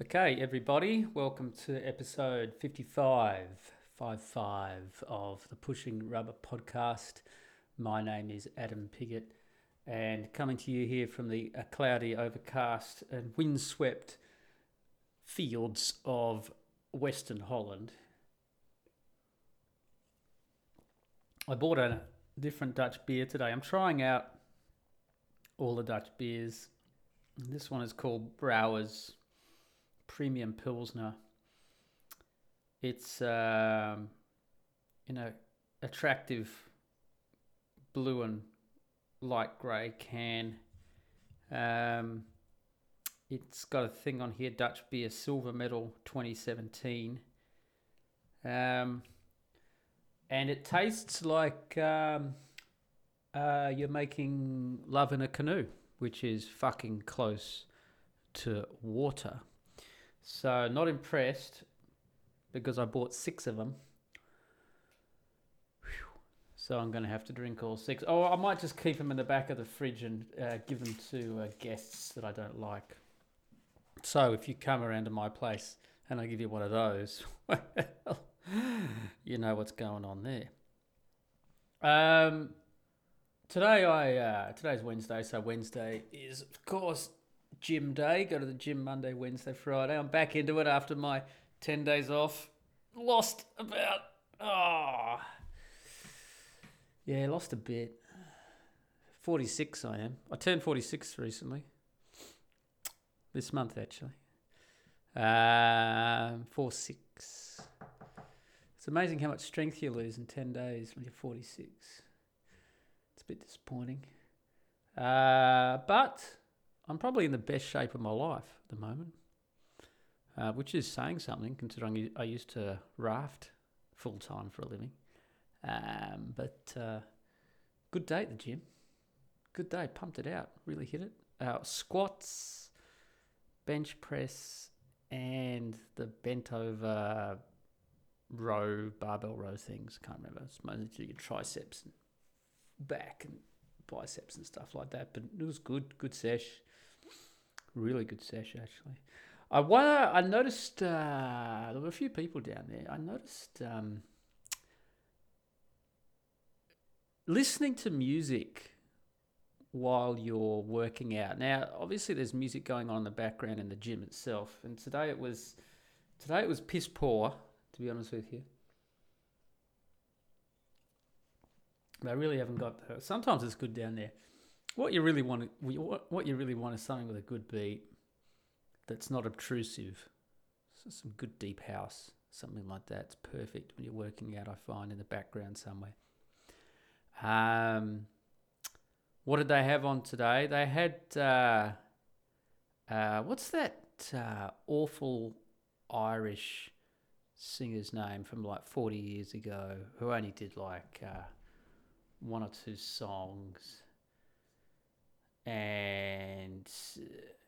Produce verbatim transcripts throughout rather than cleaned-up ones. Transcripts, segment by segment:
Okay, everybody, welcome to episode fifty-five, fifty-five of the Pushing Rubber podcast. My name is Adam Piggott, and coming to you here from the cloudy, overcast and windswept fields of Western Holland. I bought a different Dutch beer today. I'm trying out all the Dutch beers. This one is called Brouwers Premium Pilsner. It's um, in a attractive blue and light grey can. Um, it's got a thing on here, Dutch Beer Silver Medal twenty seventeen. Um, and it tastes like um, uh, you're making love in a canoe, which is fucking close to water. So not impressed, because I bought six of them. Whew. So I'm going to have to drink all six. Oh, I might just keep them in the back of the fridge and uh, give them to uh, guests that I don't like. So if you come around to my place and I give you one of those, well, you know what's going on there. Um, today I uh, today's Wednesday, so Wednesday is, of course, gym day. Go to the gym Monday, Wednesday, Friday. I'm back into it after my ten days off. Lost about, oh, yeah, lost a bit. forty-six I am. I turned forty-six recently. This month, actually. Um, forty-six. It's amazing how much strength you lose in ten days when you're forty-six. It's a bit disappointing. Uh, but I'm probably in the best shape of my life at the moment, uh, which is saying something, considering I used to raft full-time for a living. Um, but uh, good day at the gym. Good day. Pumped it out. Really hit it. Uh, squats, bench press, and the bent-over row, barbell row things. Can't remember. It's mostly to your triceps and back and biceps and stuff like that. But it was good. Good sesh. Really good sesh, actually. I wanna, I noticed uh, there were a few people down there. I noticed um, listening to music while you're working out. Now, obviously, there's music going on in the background in the gym itself. And today it was, today it was piss poor, to be honest with you. They really haven't got. The, sometimes it's good down there. What you really want, what you really want, is something with a good beat that's not obtrusive. So some good deep house, something like that. It's perfect when you're working out, I find, in the background somewhere. Um, what did they have on today? They had uh, uh, what's that uh, awful Irish singer's name from like forty years ago, who only did like uh, one or two songs. And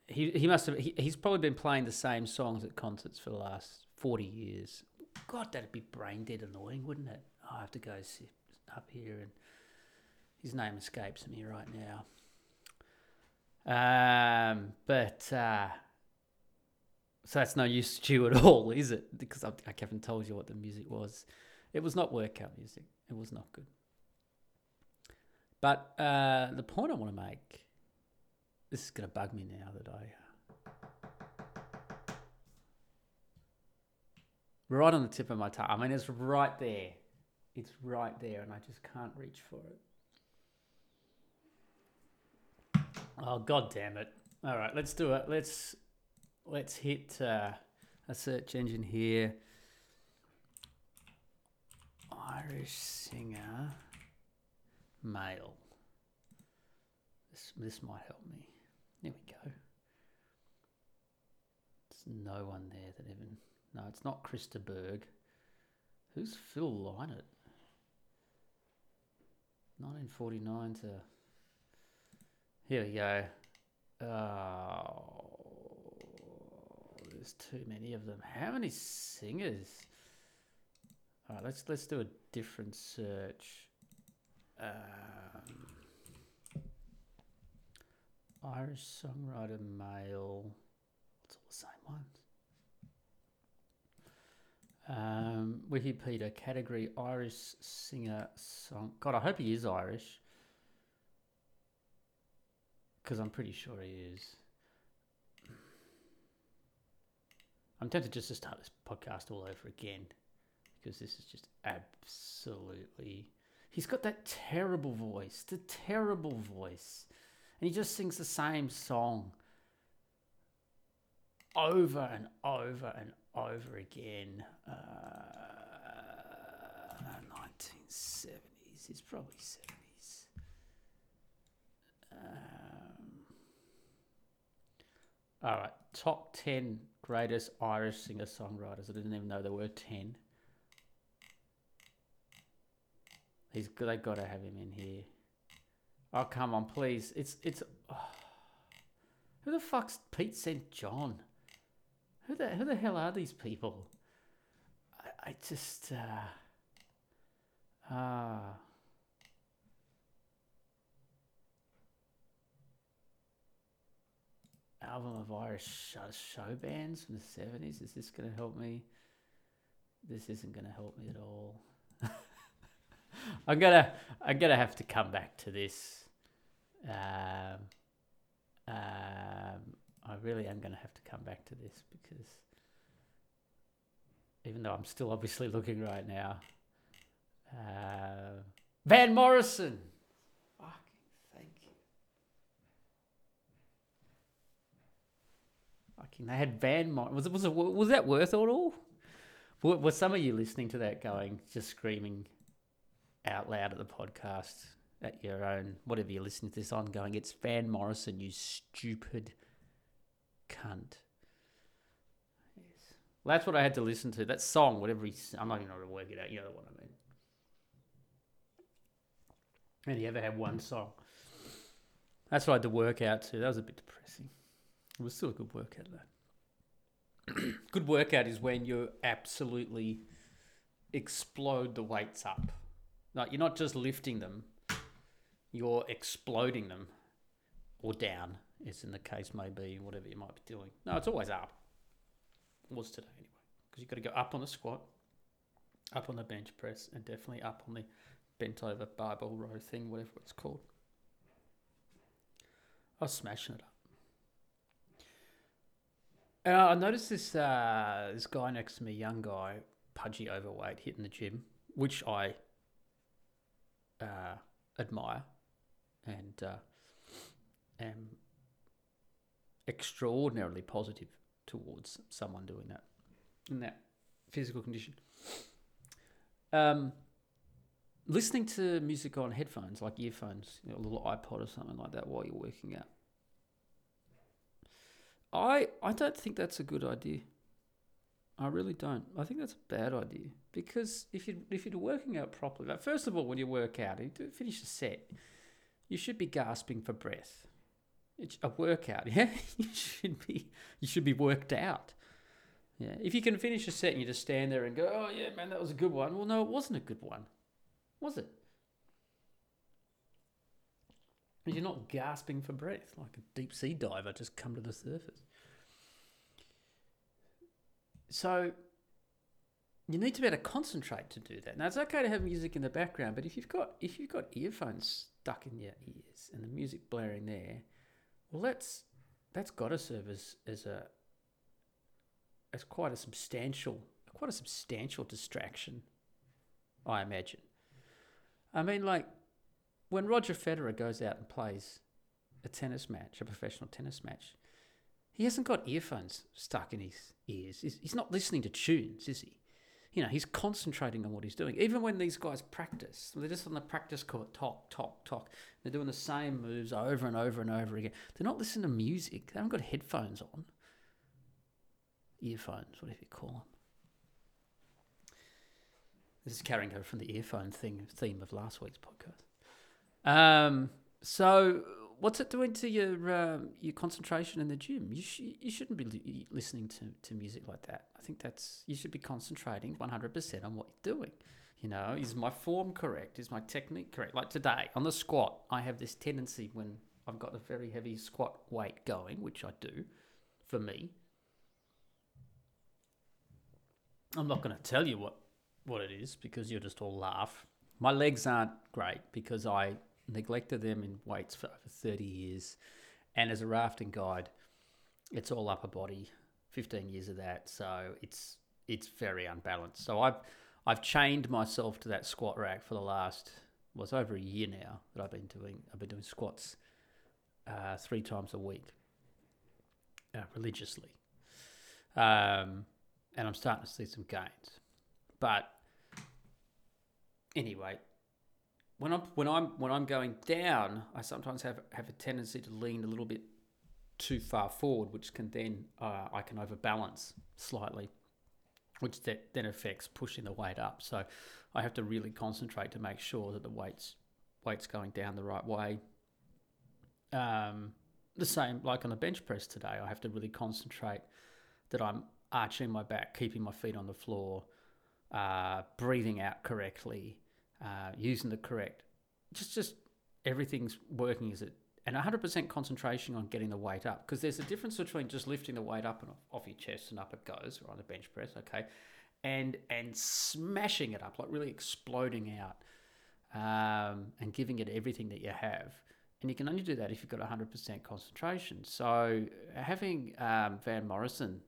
he he must have he, he's probably been playing the same songs at concerts for the last forty years. God, that'd be brain dead annoying, wouldn't it? Oh, I have to go sit up here, and his name escapes me right now. Um, but uh, so that's no use to you at all, is it? Because I, I haven't told you what the music was. It was not workout music. It was not good. But uh, the point I want to make. This is going to bug me now that I... Right on the tip of my tongue. I mean, it's right there. It's right there, and I just can't reach for it. Oh, God damn it. All right, let's do it. Let's let's hit uh, a search engine here. Irish singer male. This, this might help me. There we go. There's no one there that even... No, it's not Krista Berg. Who's Phil Lynott? nineteen forty-nine to... Here we go. Oh, there's too many of them. How many singers? All right, let's, let's do a different search. Um... Irish songwriter male. It's all the same ones. Um, Wikipedia category, Irish singer song. God, I hope he is Irish, because I'm pretty sure he is. I'm tempted just to start this podcast all over again, because this is just absolutely... He's got that terrible voice, the terrible voice. And he just sings the same song over and over and over again. Uh, nineteen seventies, it's probably seventies. Um, all right, top ten greatest Irish singer-songwriters. I didn't even know there were ten. He's good. They gotta have him in here. Oh, come on, please. It's it's. Oh. Who the fuck's Pete Saint John? Who the who the hell are these people? I, I just uh. Ah. Uh. Album of Irish show, show bands from the seventies. Is this gonna help me? This isn't gonna help me at all. I'm gonna, I'm gonna have to come back to this. Um, um, I really am gonna have to come back to this, because even though I'm still obviously looking right now, uh, Van Morrison. Fucking thank you. Fucking, they had Van Morrison. Was it, was it, was that worth it all? Were, were some of you listening to that going, just screaming out loud at the podcast, at your own, whatever you're listening to this on, going, it's Van Morrison, you stupid cunt. Yes. Well, that's what I had to listen to. That song, whatever he's, I'm not even going to work it out. You know what I mean. And he ever had one song. That's what I had to work out to. That was a bit depressing. It was still a good workout, though. Good workout is when you absolutely explode the weights up. Like, you're not just lifting them, you're exploding them, or down, as in the case may be, whatever you might be doing. No, it's always up. It was today anyway. Because you've got to go up on the squat, up on the bench press, and definitely up on the bent over barbell row thing, whatever it's called. I was smashing it up. And I noticed this, uh, this guy next to me, young guy, pudgy, overweight, hitting the gym, which I... Uh, admire and uh, am extraordinarily positive towards someone doing that in that physical condition. Um, listening to music on headphones, like earphones, you know, a little iPod or something like that while you're working out. I I don't think that's a good idea. I really don't. I think that's a bad idea, because if you if you're working out properly, like first of all, when you work out, if you finish a set, you should be gasping for breath. It's a workout, yeah. You should be you should be worked out, yeah. If you can finish a set and you just stand there and go, oh yeah, man, that was a good one. Well, no, it wasn't a good one, was it? And you're not gasping for breath like a deep sea diver just come to the surface. So you need to be able to concentrate to do that. Now, it's okay to have music in the background, but if you've got if you've got earphones stuck in your ears and the music blaring there, well, that's that's got to serve as, as a as quite a substantial quite a substantial distraction, I imagine. I mean, like when Roger Federer goes out and plays a tennis match, a professional tennis match. He hasn't got earphones stuck in his ears. He's not listening to tunes, is he? You know, he's concentrating on what he's doing. Even when these guys practice, they're just on the practice court, talk, talk, talk. They're doing the same moves over and over and over again. They're not listening to music. They haven't got headphones on. Earphones, whatever you call them. This is carrying over from the earphone thing, theme of last week's podcast. Um, so... What's it doing to your um, your concentration in the gym? You sh- you shouldn't be li- listening to, to music like that. I think that's you should be concentrating one hundred percent on what you're doing. You know, is my form correct? Is my technique correct? Like today on the squat, I have this tendency when I've got a very heavy squat weight going, which I do for me. I'm not going to tell you what, what it is because you'll just all laugh. My legs aren't great because I neglected them in weights for over thirty years. And as a rafting guide, it's all upper body, fifteen years of that. So it's it's very unbalanced. So I've I've chained myself to that squat rack for the last, well, it's over a year now that I've been doing, I've been doing squats uh, three times a week uh, religiously. Um, and I'm starting to see some gains. But anyway, when I'm when I'm when I'm going down, I sometimes have have a tendency to lean a little bit too far forward, which can then uh, I can overbalance slightly, which that then affects pushing the weight up. So I have to really concentrate to make sure that the weight's weight's going down the right way. Um, the same like on the bench press today, I have to really concentrate that I'm arching my back, keeping my feet on the floor, uh, breathing out correctly, uh, using the correct, just just everything's working as it, and one hundred percent concentration on getting the weight up, because there's a difference between just lifting the weight up and off your chest and up it goes, or on the bench press, okay, and and smashing it up, like really exploding out, um, and giving it everything that you have. And you can only do that if you've got one hundred percent concentration. So having um, Van Morrison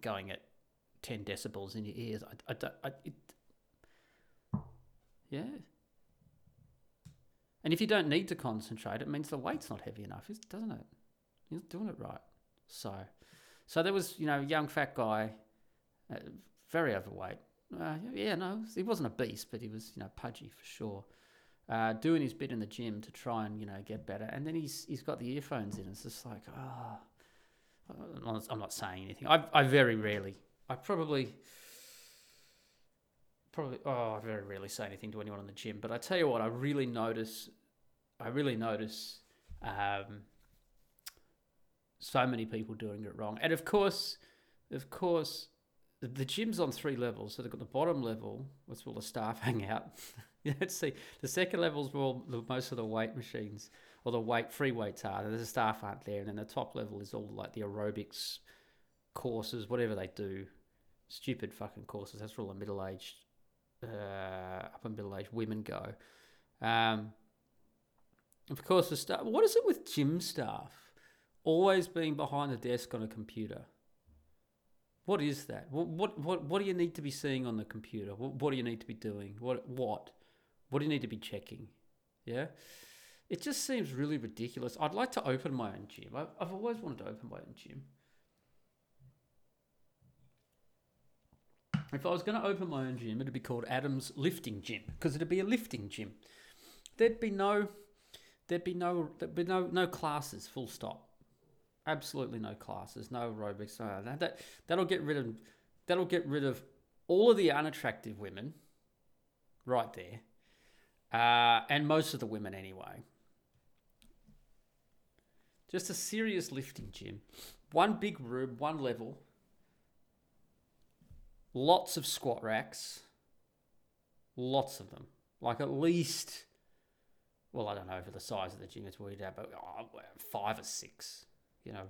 going at ten decibels in your ears, I, I, I, it, yeah. And if you don't need to concentrate, it means the weight's not heavy enough, doesn't it? You're not doing it right. So, so there was, you know, a young fat guy, uh, very overweight. Uh, yeah, no, he wasn't obese, but he was, you know, pudgy for sure. Uh, doing his bit in the gym to try and, you know, get better. And then he's he's got the earphones in. It's just like, ah, oh. I'm not saying anything. I I very rarely, I probably, probably, oh, I very rarely say anything to anyone in the gym. But I tell you what, I really notice, I really notice um, so many people doing it wrong. And of course, of course, the, the gym's on three levels. So they've got the bottom level, that's where all the staff hang out. Let's see. The second level's where all the, most of the weight machines or the weight free weights are. And the staff aren't there. And then the top level is all like the aerobics courses, whatever they do, stupid fucking courses. That's where all the middle aged, uh, up and middle aged women go. Um, of course, the staff. What is it with gym staff always being behind the desk on a computer? What is that? What what what, what do you need to be seeing on the computer? What, what do you need to be doing? What what? What do you need to be checking? Yeah. It just seems really ridiculous. I'd like to open my own gym. I've, I've always wanted to open my own gym. If I was going to open my own gym, it'd be called Adam's Lifting Gym, because it'd be a lifting gym. There'd be no, there'd be no, there'd be no, no classes, full stop. Absolutely no classes, no aerobics. No, that, that, that'll get rid of, that'll get rid of all of the unattractive women right there. Uh, and most of the women anyway. Just a serious lifting gym. One big room, one level. Lots of squat racks. Lots of them. Like at least, well, I don't know for the size of the gym it's weird, but oh, five or six. You know,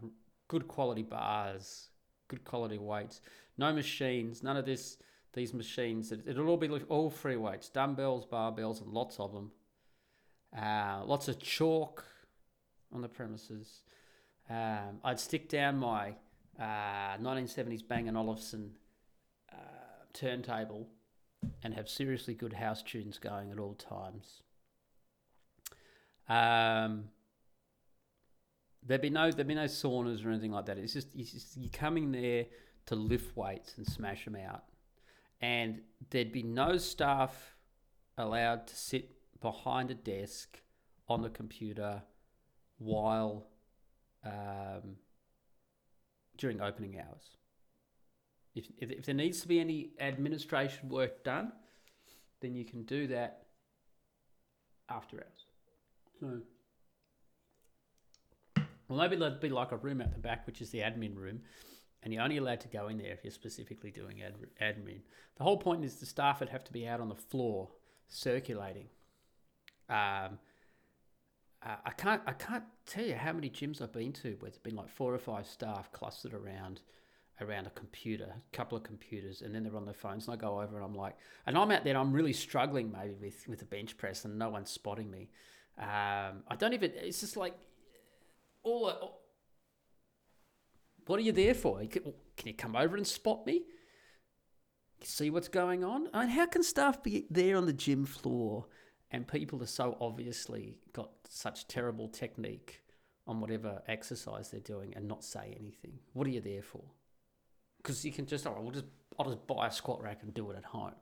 good quality bars, good quality weights. No machines, none of this... These machines, it'll all be all free weights, dumbbells, barbells, and lots of them. Uh, lots of chalk on the premises. Um, I'd stick down my uh, nineteen seventies Bang and Olufsen uh, turntable and have seriously good house tunes going at all times. Um, there'd be no there'd be no saunas or anything like that. It's just, it's just you're coming there to lift weights and smash them out. And there'd be no staff allowed to sit behind a desk on the computer while um, during opening hours. If, if if there needs to be any administration work done, then you can do that after hours. So, well, maybe there'd be like a room at the back, which is the admin room. And you're only allowed to go in there if you're specifically doing ad- admin. The whole point is the staff would have to be out on the floor circulating. Um, uh, I can't I can't tell you how many gyms I've been to where there's been like four or five staff clustered around around a computer, a couple of computers, and then they're on their phones, and I go over and I'm like, and I'm out there, I'm really struggling maybe with, with a bench press, and no one's spotting me. Um, I don't even, it's just like, all, all what are you there for? Can, can you come over and spot me? See what's going on? I mean, how can staff be there on the gym floor and people are so obviously got such terrible technique on whatever exercise they're doing and not say anything? What are you there for? Because you can just, all right, we'll just, I'll just buy a squat rack and do it at home.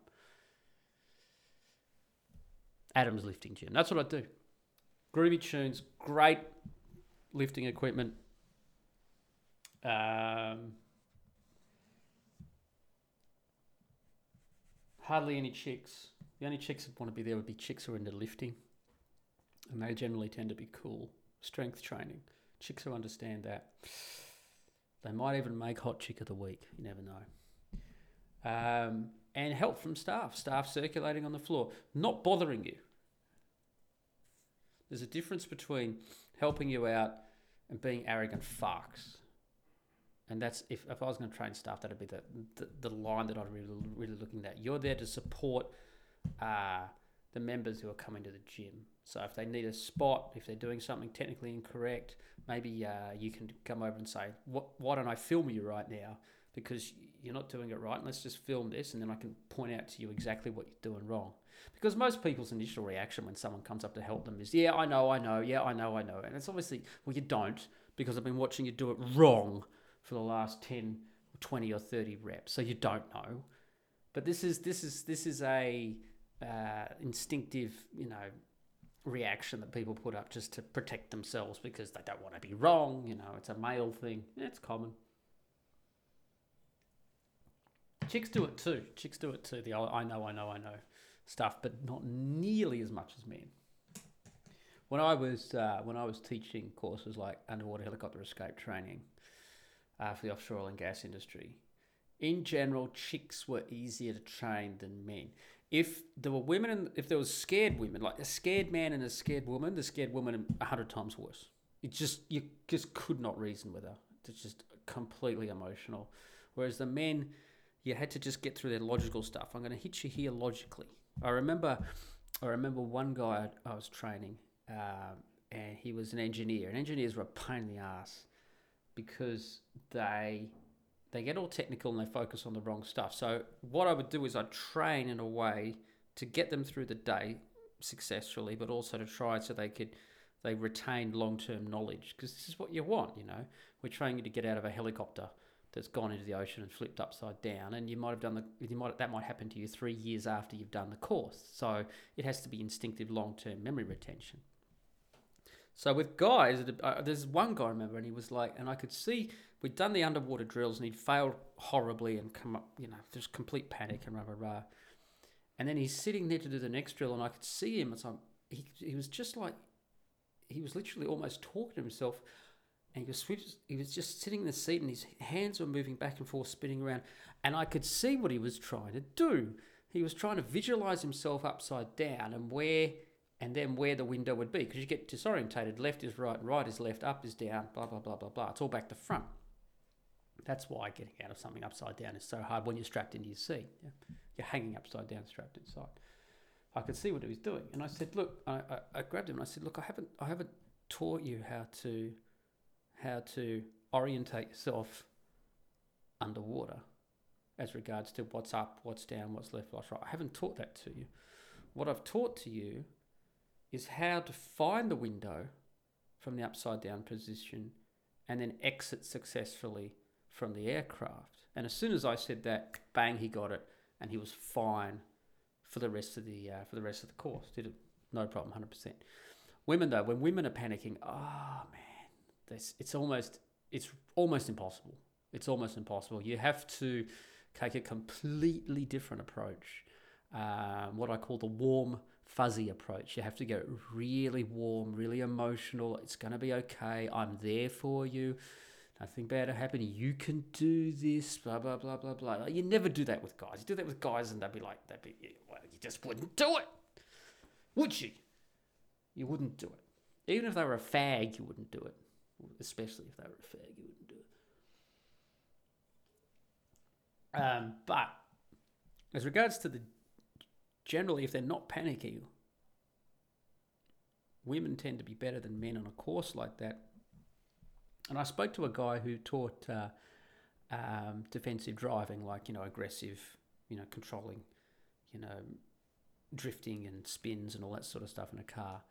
Adam's lifting gym. That's what I do. Groovy tunes, great lifting equipment. Um, hardly any chicks. The only chicks that want to be there would be chicks who are into lifting, and they generally tend to be cool. Strength training. Chicks who understand that. They might even make hot chick of the week. You never know. Um, and help from staff. Staff circulating on the floor. Not bothering you. There's a difference between helping you out and being arrogant fucks. And that's, if, if I was going to train staff, that'd be the, the, the line that I'd really, really looking at. You're there to support uh, the members who are coming to the gym. So if they need a spot, if they're doing something technically incorrect, maybe uh, you can come over and say, what, why don't I film you right now? Because you're not doing it right. And let's just film this, and then I can point out to you exactly what you're doing wrong. Because most people's initial reaction when someone comes up to help them is, yeah, I know, I know, yeah, I know, I know. And it's obviously, well, you don't, because I've been watching you do it wrong for the last ten, twenty or thirty reps. So you don't know. But this is, this is, this is a uh, instinctive, you know, reaction that people put up just to protect themselves because they don't want to be wrong. You know, it's a male thing. Yeah, it's common. Chicks do it too. Chicks do it too. The old, I know, I know, I know stuff, but not nearly as much as men. When I was uh, when I was teaching courses like underwater helicopter escape training uh, for the offshore oil and gas industry, in general, chicks were easier to train than men. If there were women, and if there was scared women, like a scared man and a scared woman, the scared woman a hundred times worse. It just, you just could not reason with her. It's just completely emotional. Whereas the men, you had to just get through their logical stuff. I'm going to hit you here logically. I remember, I remember one guy I was training, um, and he was an engineer. And engineers were a pain in the ass because they. They get all technical and they focus on the wrong stuff. So what I would do is I'd train in a way to get them through the day successfully, but also to try so they could they retain long-term knowledge, because this is what you want, you know. We're training you to get out of a helicopter that's gone into the ocean and flipped upside down, and you might have done the you might that might happen to you three years after you've done the course. So it has to be instinctive long-term memory retention. So with guys, uh, there's one guy I remember, and he was like, and I could see we'd done the underwater drills, and he'd failed horribly and come up, you know, just complete panic and rah, rah, rah. And then he's sitting there to do the next drill, and I could see him. It's like, he, he was just like, he was literally almost talking to himself, and he was, he was just sitting in the seat, and his hands were moving back and forth, spinning around, and I could see what he was trying to do. He was trying to visualize himself upside down and where... and then where the window would be, because you get disorientated. Left is right, right is left, up is down, blah, blah, blah, blah, blah. It's all back to front. That's why getting out of something upside down is so hard when you're strapped into your seat. Yeah? You're hanging upside down, strapped inside. I could see what he was doing. And I said, look, I, I, I grabbed him and I said, look, I haven't I haven't taught you how to how to orientate yourself underwater as regards to what's up, what's down, what's left, what's right. I haven't taught that to you. What I've taught to you is how to find the window from the upside down position and then exit successfully from the aircraft. And as soon as I said that, bang, he got it, and he was fine for the rest of the uh, for the rest of the course. Did it no problem, one hundred percent. Women though, when women are panicking, oh man, this it's almost it's almost impossible. It's almost impossible. You have to take a completely different approach. Um, what I call the warm fuzzy approach. You have to go really warm, really emotional. It's going to be okay. I'm there for you. Nothing bad will happen. You can do this, blah, blah, blah, blah, blah. You never do that with guys. You do that with guys and they'd be like, they'd be, well, you just wouldn't do it, would you? You wouldn't do it. Even if they were a fag, you wouldn't do it. Especially if they were a fag, you wouldn't do it. Um, but as regards to the generally, if they're not panicky, women tend to be better than men on a course like that. And I spoke to a guy who taught uh, um, defensive driving, like, you know, aggressive, you know, controlling, you know, drifting and spins and all that sort of stuff in a car.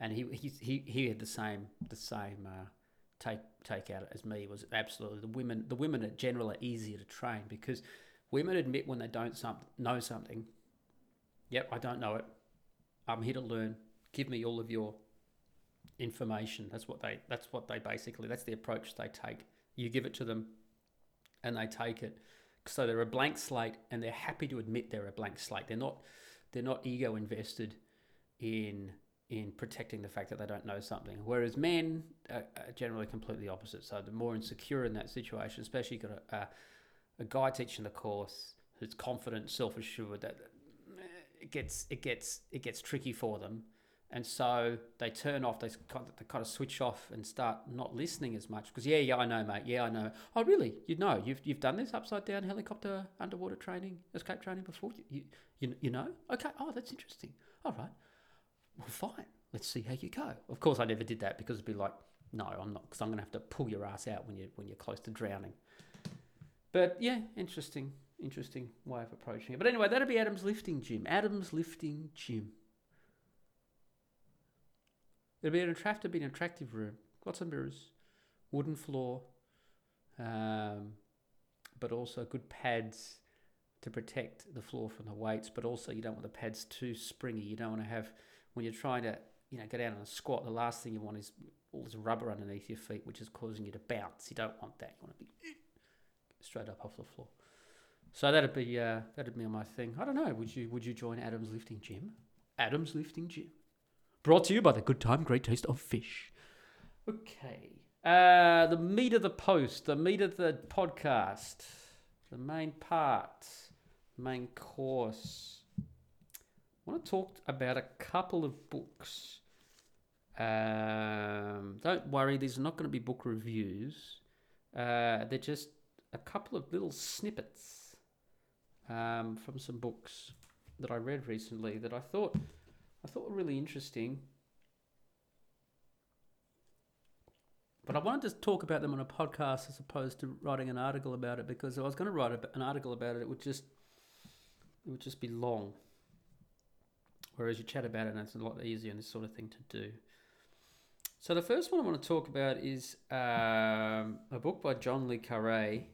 And he he he, he had the same the same uh, take take out as me. It was absolutely the women the women in general are easier to train because women admit when they don't some, know something. Yep, I don't know it. I'm here to learn. Give me all of your information. That's what they that's what they basically that's the approach they take. You give it to them and they take it. So they're a blank slate and they're happy to admit they're a blank slate. They're not they're not ego invested in in protecting the fact that they don't know something. Whereas men are generally completely opposite. So they're more insecure in that situation, especially you've got a, a, a guy teaching the course who's confident, self-assured, that it gets it gets it gets tricky for them. And so they turn off, they kind of switch off and start not listening as much. Because, yeah, yeah, I know, mate. Yeah, I know. Oh, really? You know, you've you've done this upside down helicopter, underwater training, escape training before? You you, you know? Okay. Oh, that's interesting. All right. Well, fine. Let's see how you go. Of course, I never did that because it'd be like, no, I'm not, because I'm going to have to pull your ass out when, you, when you're close to drowning. But, yeah, interesting, interesting way of approaching it. But anyway, that'll be Adam's lifting gym. Adam's lifting gym. It'd be an attractive, be an attractive room. Lots of mirrors, wooden floor, um, but also good pads to protect the floor from the weights. But also, you don't want the pads too springy. You don't want to have when you're trying to, you know, go down on a squat. The last thing you want is all this rubber underneath your feet, which is causing you to bounce. You don't want that. You want to be straight up off the floor. So that'd be uh, that'd be my thing. I don't know. Would you would you join Adam's lifting gym? Adam's lifting gym. Brought to you by the Good Time, Great Taste of Fish. Okay. Uh, the meat of the post, the meat of the podcast, the main part, main course. I want to talk about a couple of books. Um, don't worry, these are not going to be book reviews. Uh, they're just a couple of little snippets um, from some books that I read recently that I thought... I thought were really interesting. But I wanted to talk about them on a podcast as opposed to writing an article about it, because if I was going to write an article about it, it would just it would just be long. Whereas you chat about it and it's a lot easier and this sort of thing to do. So the first one I want to talk about is um, a book by John le Carré.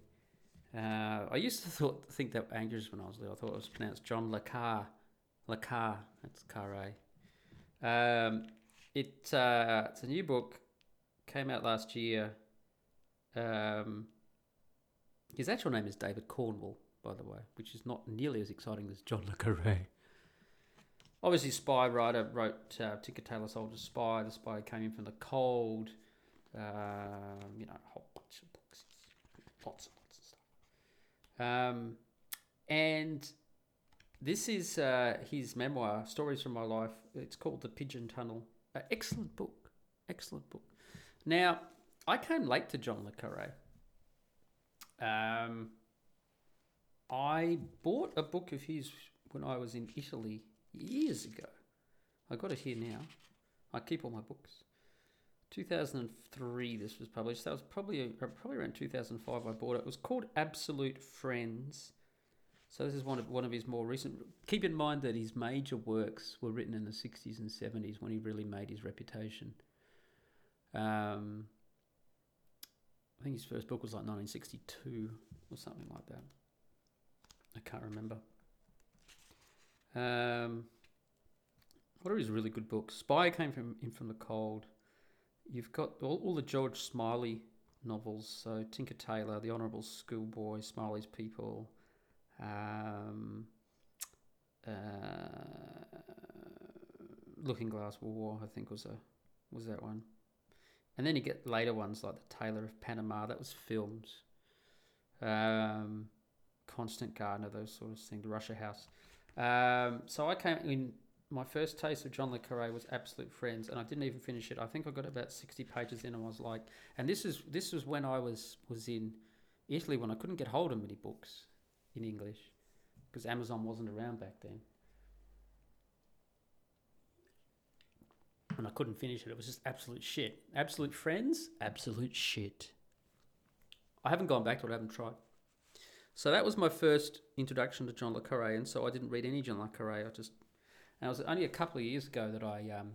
Uh, I used to thought, think that Angers when I was little. I thought it was pronounced John le Carré. Le Carré, that's Carré. Um, it uh, it's a new book, came out last year. Um, his actual name is David Cornwall, by the way, which is not nearly as exciting as John le Carré. Obviously, spy writer, wrote uh, Tinker Tailor Soldier Spy, The Spy Who Came in from the Cold. Um, you know, a whole bunch of books, lots and lots of stuff. Um, and This is uh, his memoir, Stories from My Life. It's called The Pigeon Tunnel. Uh, excellent book. Excellent book. Now, I came late to John le Carré. Um, I bought a book of his when I was in Italy years ago. I got it here now. I keep all my books. two thousand three, this was published. That was probably, probably around two thousand five I bought it. It was called Absolute Friends. So this is one of one of his more recent. Keep in mind that his major works were written in the sixties and seventies when he really made his reputation. Um, I think his first book was like nineteen sixty-two or something like that. I can't remember. Um, what are his really good books? Spy Came from, in from the Cold. You've got all, all the George Smiley novels. So Tinker Tailor, The Honourable Schoolboy, Smiley's People. Um, uh, Looking Glass War, I think was a was that one, and then you get later ones like The Tailor of Panama. That was films. Um, Constant Gardener, those sort of things. The Russia House. Um, so I came in. My first taste of John le Carré was Absolute Friends, and I didn't even finish it. I think I got about sixty pages in, and I was like, and this is this was when I was was in Italy when I couldn't get hold of many books. in English, because Amazon wasn't around back then. And I couldn't finish it. It was just absolute shit. Absolute Friends, absolute shit. I haven't gone back to it. I haven't tried. So that was my first introduction to John le Carré, and so I didn't read any John le Carré. I just, and it was only a couple of years ago that I, um,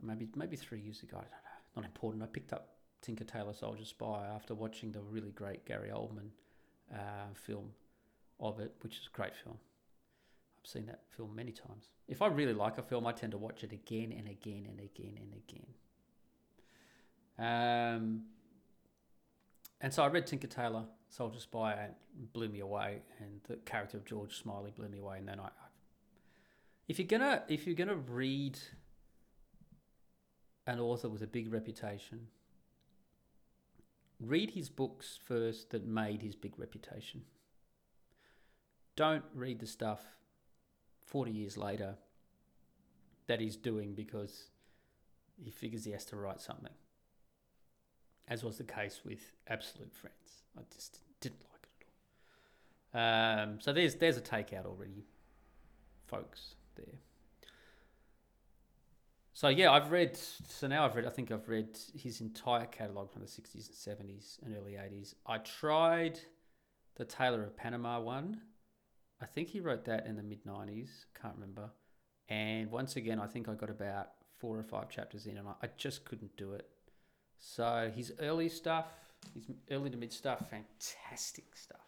maybe maybe three years ago, I don't know, not important, I picked up Tinker Tailor Soldier Spy after watching the really great Gary Oldman uh, film of it, which is a great film. I've seen that film many times. If I really like a film, I tend to watch it again and again and again and again. Um, and so I read Tinker Tailor Soldier Spy and blew me away, and the character of George Smiley blew me away. And then I, I if you're gonna if you're gonna read an author with a big reputation, read his books first that made his big reputation. Don't read the stuff forty years later that he's doing because he figures he has to write something, as was the case with Absolute Friends. I just didn't like it at all. Um, so there's there's a takeout already, folks, there. So yeah, I've read, so now I've read, I think I've read his entire catalogue from the sixties and seventies and early eighties. I tried The Tailor of Panama one. I think he wrote that in the mid-nineties, can't remember. And once again, I think I got about four or five chapters in and I, I just couldn't do it. So his early stuff, his early to mid stuff, fantastic stuff.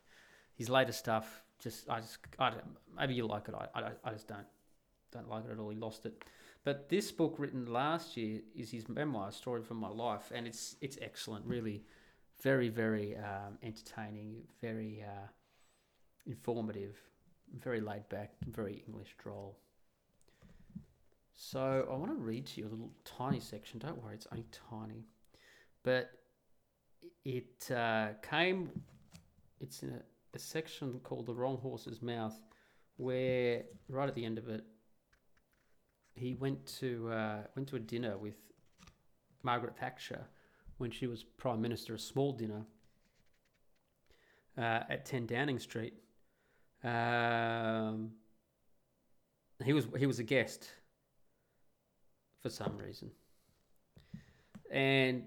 His later stuff, just I just I don't, maybe you like it. I, I I just don't don't like it at all. He lost it. But this book written last year is his memoir, Story from My Life, and it's it's excellent. Really, very very um, entertaining, very uh, informative, very laid back, very English droll. So I want to read to you a little tiny section. Don't worry, it's only tiny, but. It uh, came, it's in a, a section called The Wrong Horse's Mouth, where right at the end of it, he went to uh, went to a dinner with Margaret Thatcher when she was Prime Minister, a small dinner uh, at ten Downing Street. Um, he was he was a guest for some reason. And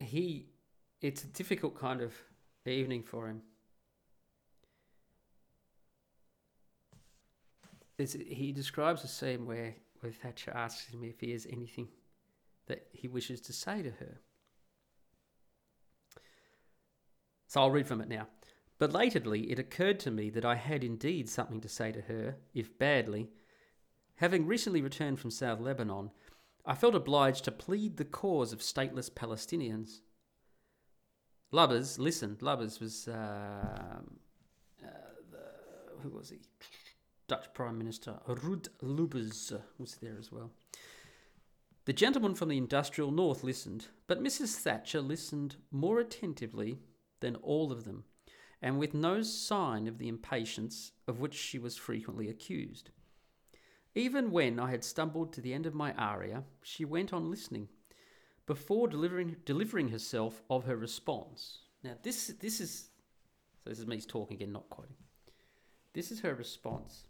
He, it's a difficult kind of evening for him. It's, he describes a scene where, where Thatcher asks him if he has anything that he wishes to say to her. So I'll read from it now. Belatedly, it occurred to me that I had indeed something to say to her, if badly. Having recently returned from South Lebanon, I felt obliged to plead the cause of stateless Palestinians. Lubbers listened. Lubbers was, um, uh, the, who was he? Dutch Prime Minister Ruud Lubbers was there as well. The gentleman from the industrial north listened, but Missus Thatcher listened more attentively than all of them, and with no sign of the impatience of which she was frequently accused. Even when I had stumbled to the end of my aria, she went on listening, before delivering delivering herself of her response. Now this this is so this is me talking again, not quoting. This is her response.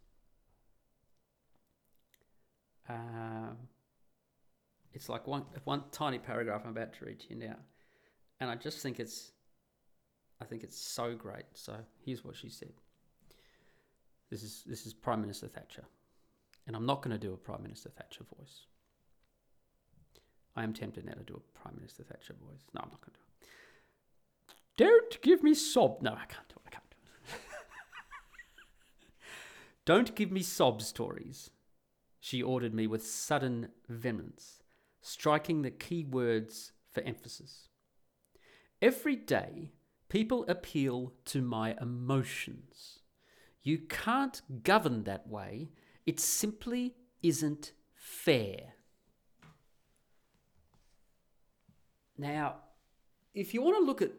Um, it's like one one tiny paragraph I'm about to read to you now, and I just think it's I think it's so great. So here's what she said. This is this is Prime Minister Thatcher. And I'm not going to do a Prime Minister Thatcher voice. I am tempted now to do a Prime Minister Thatcher voice. No, I'm not going to do it. Don't give me sob. No, I can't do it. I can't do it. Don't give me sob stories, she ordered me with sudden vehemence, striking the key words for emphasis. Every day, people appeal to my emotions. You can't govern that way. It simply isn't fair. Now, if you want to look at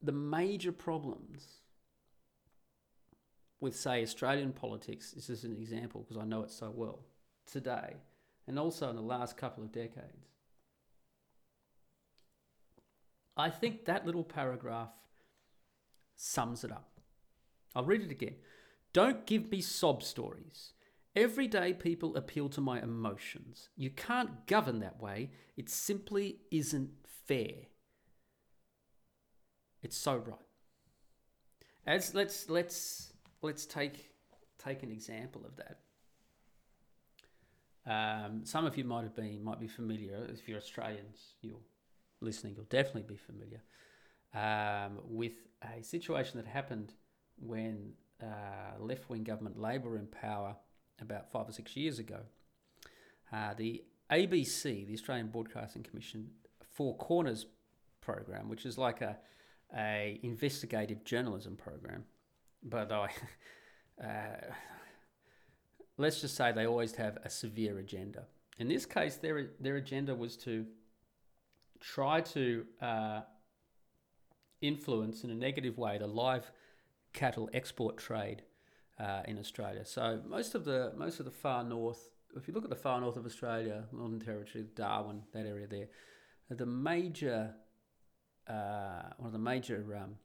the major problems with, say, Australian politics, this is an example because I know it so well today, and also in the last couple of decades. I think that little paragraph sums it up. I'll read it again. Don't give me sob stories. Everyday people appeal to my emotions. You can't govern that way. It simply isn't fair. It's so right. As let's let's let's take take an example of that. Um, some of you might have been might be familiar. If you're Australians, you're listening, you'll definitely be familiar um, with a situation that happened when uh, left-wing government Labor in power about five or six years ago. Uh, the A B C, the Australian Broadcasting Commission Four Corners program, which is like a a investigative journalism program, but I, uh, let's just say they always have a severe agenda. In this case, their their agenda was to try to uh, influence in a negative way the live cattle export trade uh, in Australia. So most of the most of the far north, if you look at the far north of Australia, Northern Territory, Darwin, that area there, the major Uh, one of the major um,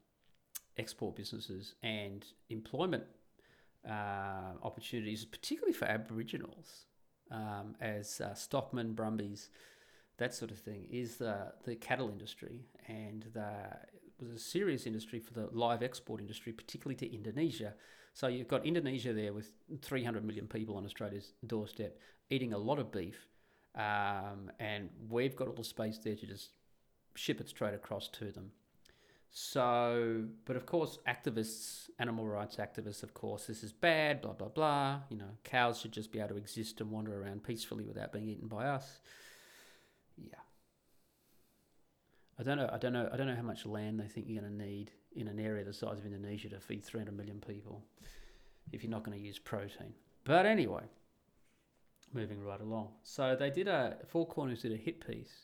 export businesses and employment uh, opportunities, particularly for Aboriginals, um, as uh, stockmen, brumbies, that sort of thing, is the, the cattle industry. And the, it was a serious industry for the live export industry, particularly to Indonesia. So you've got Indonesia there with three hundred million people on Australia's doorstep eating a lot of beef. Um, and we've got all the space there to just ship it straight across to them. So, but of course, activists, animal rights activists, of course, this is bad, blah, blah, blah. You know, cows should just be able to exist and wander around peacefully without being eaten by us. Yeah. I don't know, I don't know, I don't know how much land they think you're going to need in an area the size of Indonesia to feed three hundred million people if you're not going to use protein. But anyway, moving right along. So they did a, Four Corners did a hit piece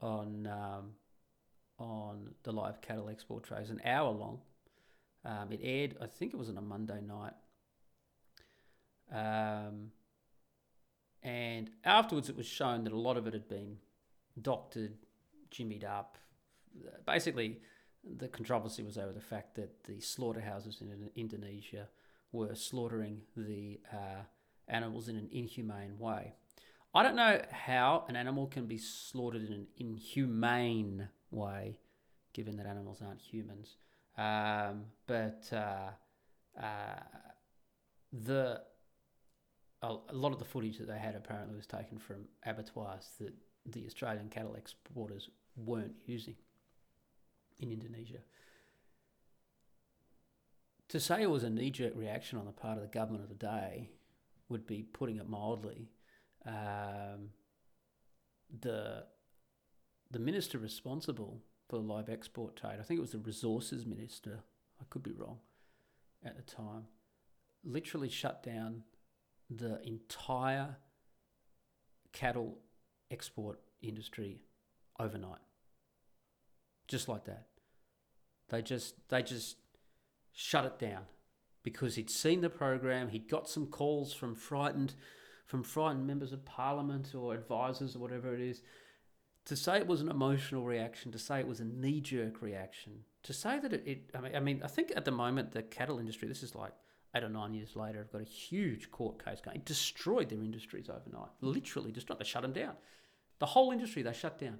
on um, on the live cattle export trades, an hour long. Um, it aired, I think it was on a Monday night. Um, and afterwards it was shown that a lot of it had been doctored, jimmied up. Basically, the controversy was over the fact that the slaughterhouses in Indonesia were slaughtering the uh, animals in an inhumane way. I don't know how an animal can be slaughtered in an inhumane way, given that animals aren't humans. Um, but uh, uh, the a lot of the footage that they had apparently was taken from abattoirs that the Australian cattle exporters weren't using in Indonesia. To say it was a knee-jerk reaction on the part of the government of the day would be putting it mildly. Um, the the minister responsible for the live export trade, I think it was the resources minister, I could be wrong, at the time, literally shut down the entire cattle export industry overnight. Just like that. They just they just shut it down because he'd seen the program, he'd got some calls from frightened from frightened members of parliament or advisors or whatever it is. To say it was an emotional reaction, to say it was a knee-jerk reaction, to say that it, it I mean, I mean, I think at the moment the cattle industry, this is like eight or nine years later, have got a huge court case going. It destroyed their industries overnight, literally destroyed. They shut them down. The whole industry, they shut down.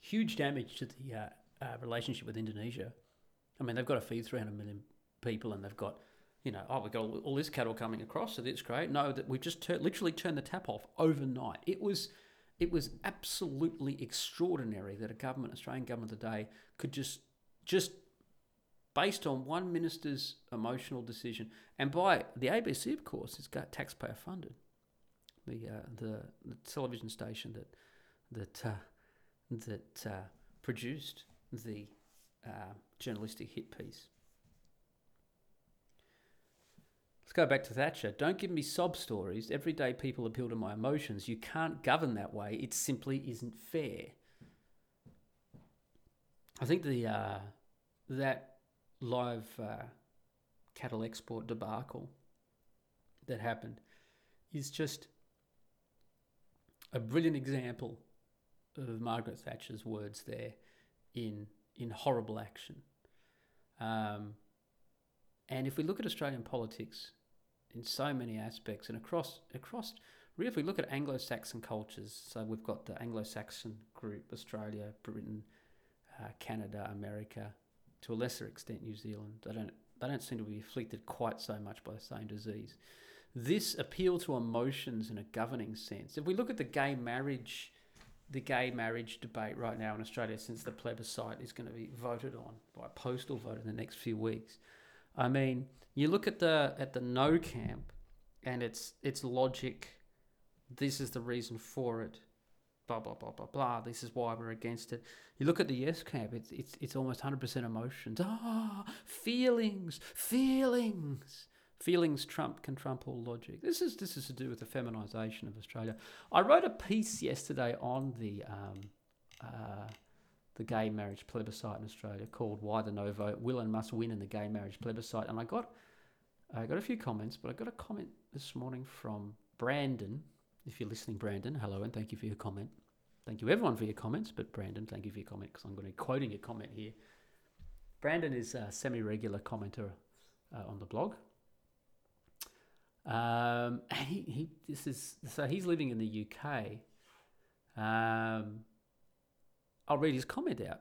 Huge damage to the uh, uh, relationship with Indonesia. I mean, they've got to feed three hundred million people and they've got, you know, oh, we've got all, all this cattle coming across, so that's great. No, that we just tur- literally turned the tap off overnight. It was it was absolutely extraordinary that a government, Australian government of the day, could just, just based on one minister's emotional decision, and by the A B C, of course, it's got taxpayer funded. The uh, the, the television station that that uh, that uh, produced the uh, journalistic hit piece. Let's go back to Thatcher. Don't give me sob stories. Everyday people appeal to my emotions. You can't govern that way. It simply isn't fair. I think the uh, that live uh, cattle export debacle that happened is just a brilliant example of Margaret Thatcher's words there in in horrible action. Um, and if we look at Australian politics in so many aspects, and across across really, if we look at Anglo-Saxon cultures, so we've got the Anglo-Saxon group, Australia, Britain, uh, Canada, America, to a lesser extent New Zealand. They don't they don't seem to be afflicted quite so much by the same disease. This appeal to emotions in a governing sense. If we look at the gay marriage, the gay marriage debate right now in Australia, since the plebiscite is going to be voted on by a postal vote in the next few weeks, I mean, you look at the at the no camp, and it's it's logic. This is the reason for it. Blah blah blah blah blah. This is why we're against it. You look at the yes camp. It's it's it's almost one hundred percent emotions. Ah, oh, feelings, feelings, feelings. Trump can trump all logic. This is this is to do with the feminisation of Australia. I wrote a piece yesterday on the um, uh, the gay marriage plebiscite in Australia called "Why the No Vote Will and Must Win in the Gay Marriage Plebiscite," and I got I got a few comments, but I got a comment this morning from Brandon. If you're listening, Brandon, hello, and thank you for your comment. Thank you, everyone, for your comments, but Brandon, thank you for your comment, because I'm going to be quoting your comment here. Brandon is a semi-regular commenter uh, on the blog. Um, and he, he, this is, so he's living in the U K. Um, I'll read his comment out.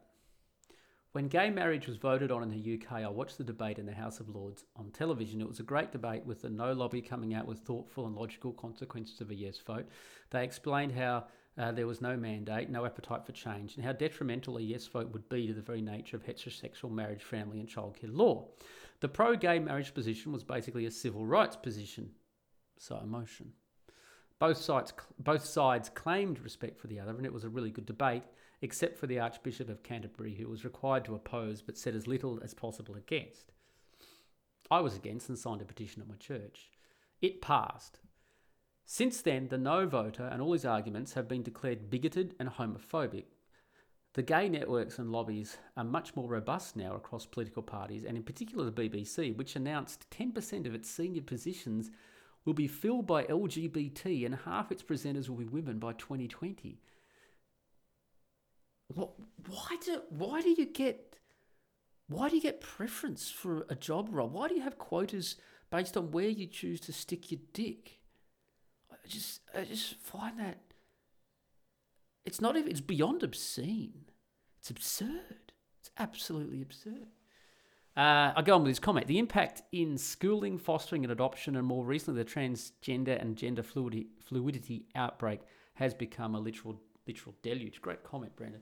When gay marriage was voted on in the U K, I watched the debate in the House of Lords on television. It was a great debate, with the no lobby coming out with thoughtful and logical consequences of a yes vote. They explained how uh, there was no mandate, no appetite for change, and how detrimental a yes vote would be to the very nature of heterosexual marriage, family and childcare law. The pro-gay marriage position was basically a civil rights position, so emotion. Both sides, both sides claimed respect for the other, and it was a really good debate, except for the Archbishop of Canterbury, who was required to oppose but said as little as possible against. I was against and signed a petition at my church. It passed. Since then, the no voter and all his arguments have been declared bigoted and homophobic. The gay networks and lobbies are much more robust now across political parties, and in particular the B B C, which announced ten percent of its senior positions will be filled by L G B T and half its presenters will be women by twenty twenty. What, why do why do you get why do you get preference for a job role? Why do you have quotas based on where you choose to stick your dick? I just I just find that it's not even, it's beyond obscene. It's absurd. It's absolutely absurd. Uh, I go on with his comment. The impact in schooling, fostering and adoption, and more recently the transgender and gender fluidity, fluidity outbreak has become a literal literal deluge. Great comment, Brandon.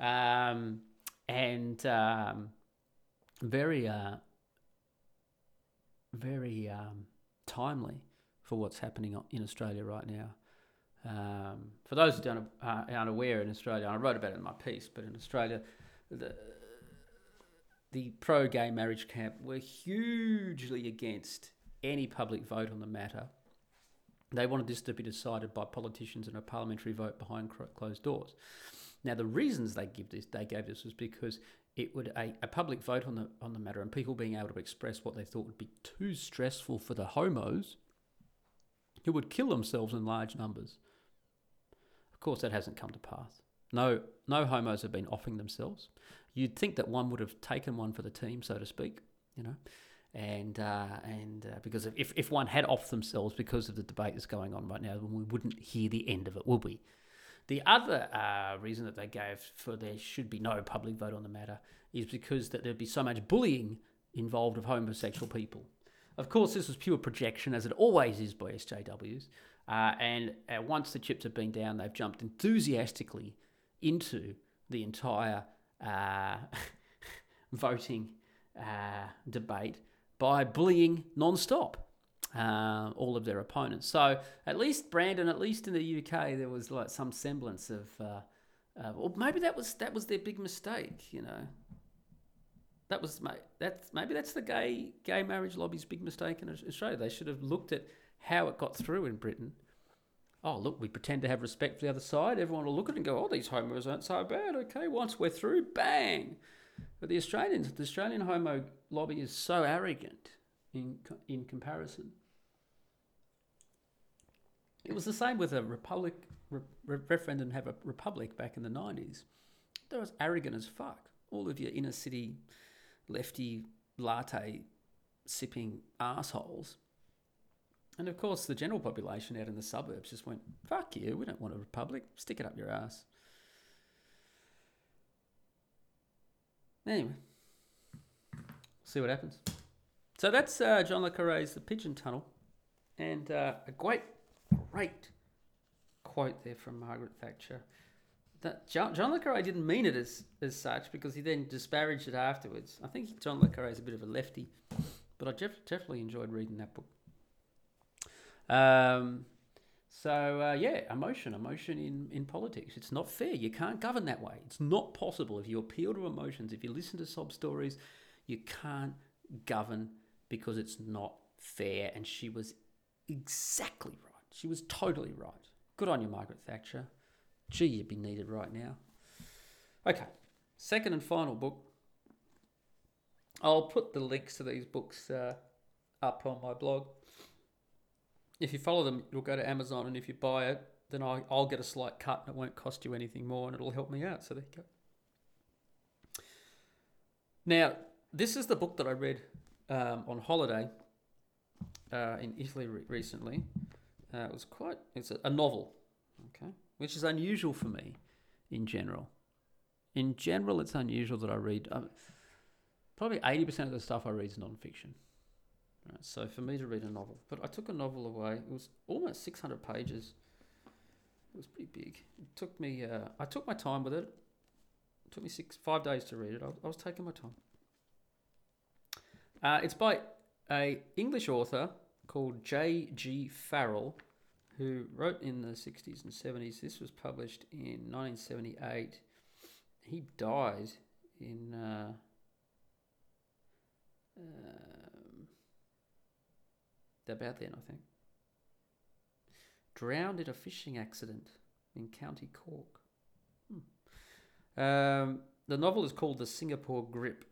Um, and um, very, uh, very um, timely for what's happening in Australia right now. Um, for those who don't, uh, aren't aware, in Australia, I wrote about it in my piece, but in Australia, the, the pro-gay marriage camp were hugely against any public vote on the matter. They wanted this to be decided by politicians in a parliamentary vote behind closed doors. Now, the reasons they give this, they gave this was because it would a, a public vote on the on the matter and people being able to express what they thought would be too stressful for the homos, who would kill themselves in large numbers. Of course, that hasn't come to pass. No, no homos have been offing themselves. You'd think that one would have taken one for the team, so to speak, you know. And uh, and uh, because if if one had offed themselves because of the debate that's going on right now, then we wouldn't hear the end of it, would we? The other uh, reason that they gave for there should be no public vote on the matter is because that there'd be so much bullying involved of homosexual people. Of course, this was pure projection, as it always is by S J Ws. Uh, and uh, once the chips have been down, they've jumped enthusiastically into the entire uh, voting uh, debate by bullying non-stop uh, all of their opponents. So at least, Brandon, at least in the U K, there was like some semblance of, uh, uh, or maybe that was that was their big mistake, you know. That was that's maybe that's the gay gay marriage lobby's big mistake in Australia. They should have looked at how it got through in Britain. Oh, look, we pretend to have respect for the other side. Everyone will look at it and go, "Oh, these homos aren't so bad." Okay, once we're through, bang. But the Australians, the Australian homo lobby is so arrogant in in comparison. It was the same with a republic re- referendum to have a republic back in the nineties. They were arrogant as fuck. All of your inner city lefty latte sipping assholes. And of course, the general population out in the suburbs just went, fuck you, we don't want a republic, stick it up your ass. Anyway, see what happens. So that's uh, John le Carré's The Pigeon Tunnel. And uh, a great, great quote there from Margaret Thatcher. That John, John le Carré didn't mean it as, as such, because he then disparaged it afterwards. I think John le Carré is a bit of a lefty, but I def- definitely enjoyed reading that book. Um, so, uh, yeah, emotion, emotion in, in politics. It's not fair. You can't govern that way. It's not possible. If you appeal to emotions, if you listen to sob stories, you can't govern because it's not fair. And she was exactly right. She was totally right. Good on you, Margaret Thatcher. Gee, you'd be needed right now. Okay, second and final book. I'll put the links to these books uh, up on my blog. If you follow them, you'll go to Amazon, and if you buy it, then I'll, I'll get a slight cut, and it won't cost you anything more, and it'll help me out. So there you go. Now, this is the book that I read um, on holiday uh, in Italy re- recently. Uh, it was quite, it's a, a novel, okay, which is unusual for me in general. In general, it's unusual that I read, um, probably eighty percent of the stuff I read is non-fiction. Right, so for me to read a novel, but I took a novel away. It was almost six hundred pages. It was pretty big. It took me, uh, I took my time with it. It took me six, five days to read it. I, I was taking my time. Uh, it's by a English author called J G Farrell, who wrote in the sixties and seventies. This was published in nineteen seventy-eight. He died in, uh, uh about then, I think. Drowned in a fishing accident in County Cork. Hmm. Um, the novel is called The Singapore Grip.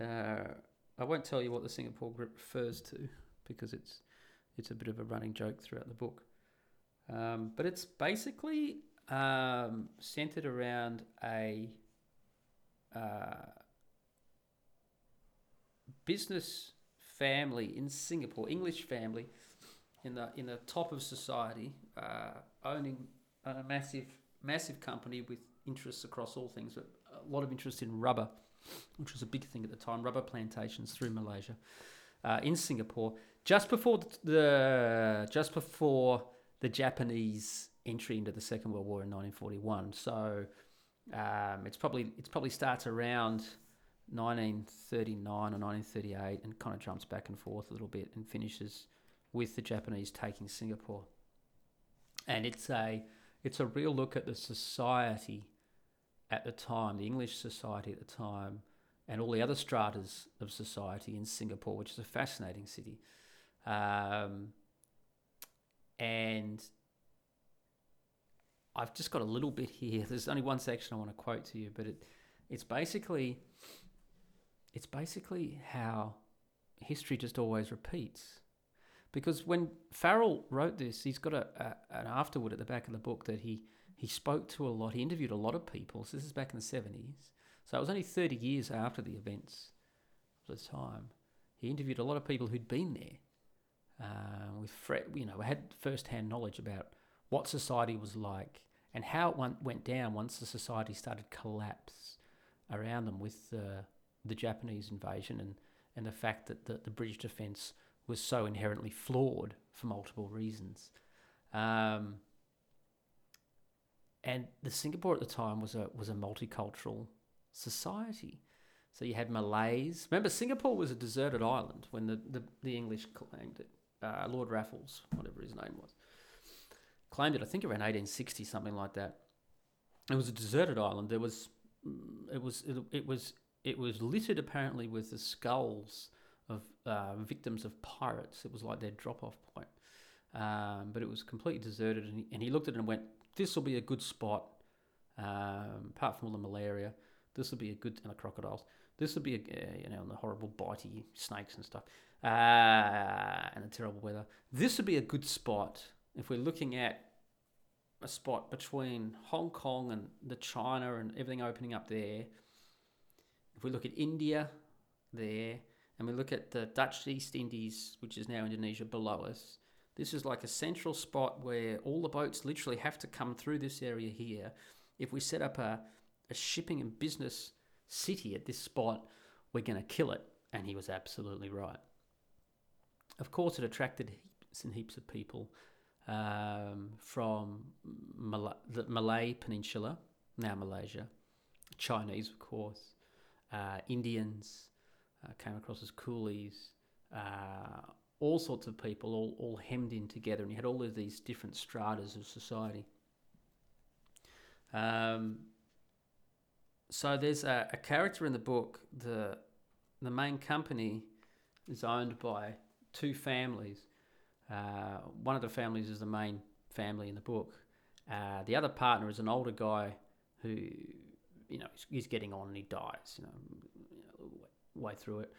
Uh, I won't tell you what The Singapore Grip refers to, because it's it's a bit of a running joke throughout the book. Um, but it's basically um, centered around a uh, business family in Singapore, English family, in the in the top of society, uh, owning a massive, massive company with interests across all things, but a lot of interest in rubber, which was a big thing at the time, rubber plantations through Malaysia, uh, in Singapore, just before the just before the Japanese entry into the Second World War in nineteen forty-one. So um, it's probably it's probably starts around nineteen thirty-nine or nineteen thirty-eight, and kind of jumps back and forth a little bit, and finishes with the Japanese taking Singapore. And it's a it's a real look at the society at the time, the English society at the time, and all the other stratas of society in Singapore, which is a fascinating city. Um, and I've just got a little bit here. There's only one section I want to quote to you, but it it's basically. It's basically how history just always repeats. Because when Farrell wrote this, he's got a, a, an afterword at the back of the book that he, he spoke to a lot. He interviewed a lot of people. So this is back in the seventies. So it was only thirty years after the events of the time. He interviewed a lot of people who'd been there. Uh, with Fred, you know, had first-hand knowledge about what society was like and how it went down once the society started collapse around them with the... Uh, the Japanese invasion and, and the fact that the, the British defence was so inherently flawed for multiple reasons. Um, and the Singapore at the time was a was a multicultural society. So you had Malays. Remember, Singapore was a deserted island when the, the, the English claimed it. Uh, Lord Raffles, whatever his name was, claimed it, I think, around eighteen sixty, something like that. It was a deserted island. There was... It was... It, it was... It was littered apparently with the skulls of uh, victims of pirates. It was like their drop-off point. Um, but it was completely deserted. And he, and he looked at it and went, this will be a good spot, um, apart from all the malaria. This will be a good... And the crocodiles. This will be, a, you know, and the horrible bitey snakes and stuff. uh, and the terrible weather. This would be a good spot if we're looking at a spot between Hong Kong and the China and everything opening up there. If we look at India there, and we look at the Dutch East Indies, which is now Indonesia, below us, this is like a central spot where all the boats literally have to come through this area here. If we set up a, a shipping and business city at this spot, we're going to kill it. And he was absolutely right. Of course, it attracted heaps and heaps of people um, from Mal- the Malay Peninsula, now Malaysia, Chinese, of course, uh, Indians, uh, came across as coolies, uh, all sorts of people all, all hemmed in together. And you had all of these different stratas of society. Um, so there's a, a character in the book, the the main company is owned by two families. Uh, one of the families is the main family in the book. Uh, the other partner is an older guy who, you know, he's, he's getting on and he dies, you know, you know way, way through it.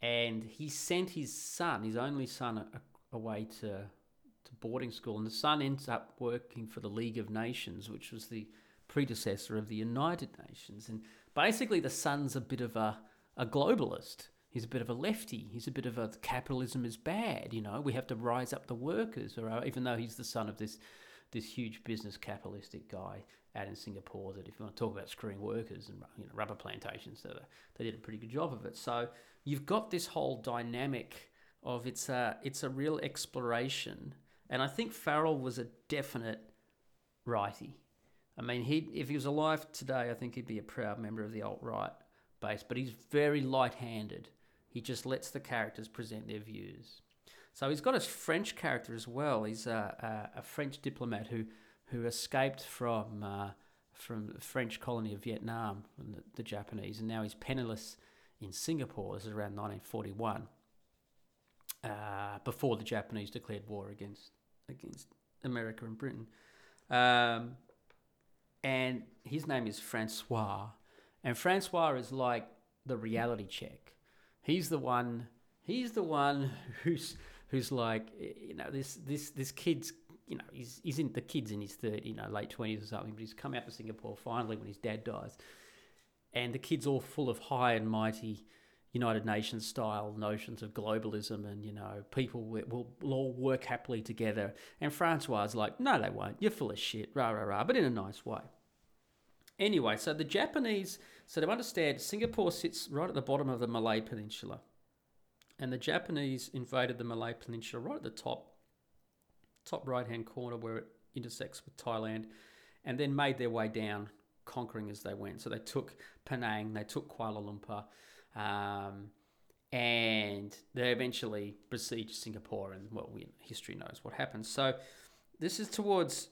And he sent his son, his only son, a, away to... to boarding school, and the son ends up working for the League of Nations, which was the predecessor of the United Nations. And basically the son's a bit of a, a globalist. He's a bit of a lefty. He's a bit of a capitalism is bad, you know, we have to rise up the workers, or even though he's the son of this this huge business capitalistic guy out in Singapore that, if you want to talk about screwing workers and, you know, rubber plantations, so they did a pretty good job of it. So you've got this whole dynamic of it's a, it's a real exploration. And I think Farrell was a definite righty. I mean, he if he was alive today, I think he'd be a proud member of the alt-right base. But he's very light-handed. He just lets the characters present their views. So he's got a French character as well. He's a, a, a French diplomat who, who escaped from uh, from the French colony of Vietnam, from the, the Japanese, and now he's penniless in Singapore. This is around nineteen forty-one, uh, before the Japanese declared war against against America and Britain. Um, and his name is Francois. And Francois is like the reality check. He's the one he's the one who's who's like, you know, this this this kid's, you know, he's he's in the kid's in his third, you know, late twenties or something, but he's come out to Singapore finally when his dad dies. And the kid's all full of high and mighty United Nations style notions of globalism and, you know, people will, will all work happily together. And Francois is like, no, they won't. You're full of shit, rah, rah, rah, but in a nice way. Anyway, so the Japanese, so to understand, Singapore sits right at the bottom of the Malay Peninsula. And the Japanese invaded the Malay Peninsula right at the top, top right-hand corner where it intersects with Thailand, and then made their way down, conquering as they went. So they took Penang, they took Kuala Lumpur, Um, and they eventually besieged Singapore, and well, we, history knows what happened. So this is towards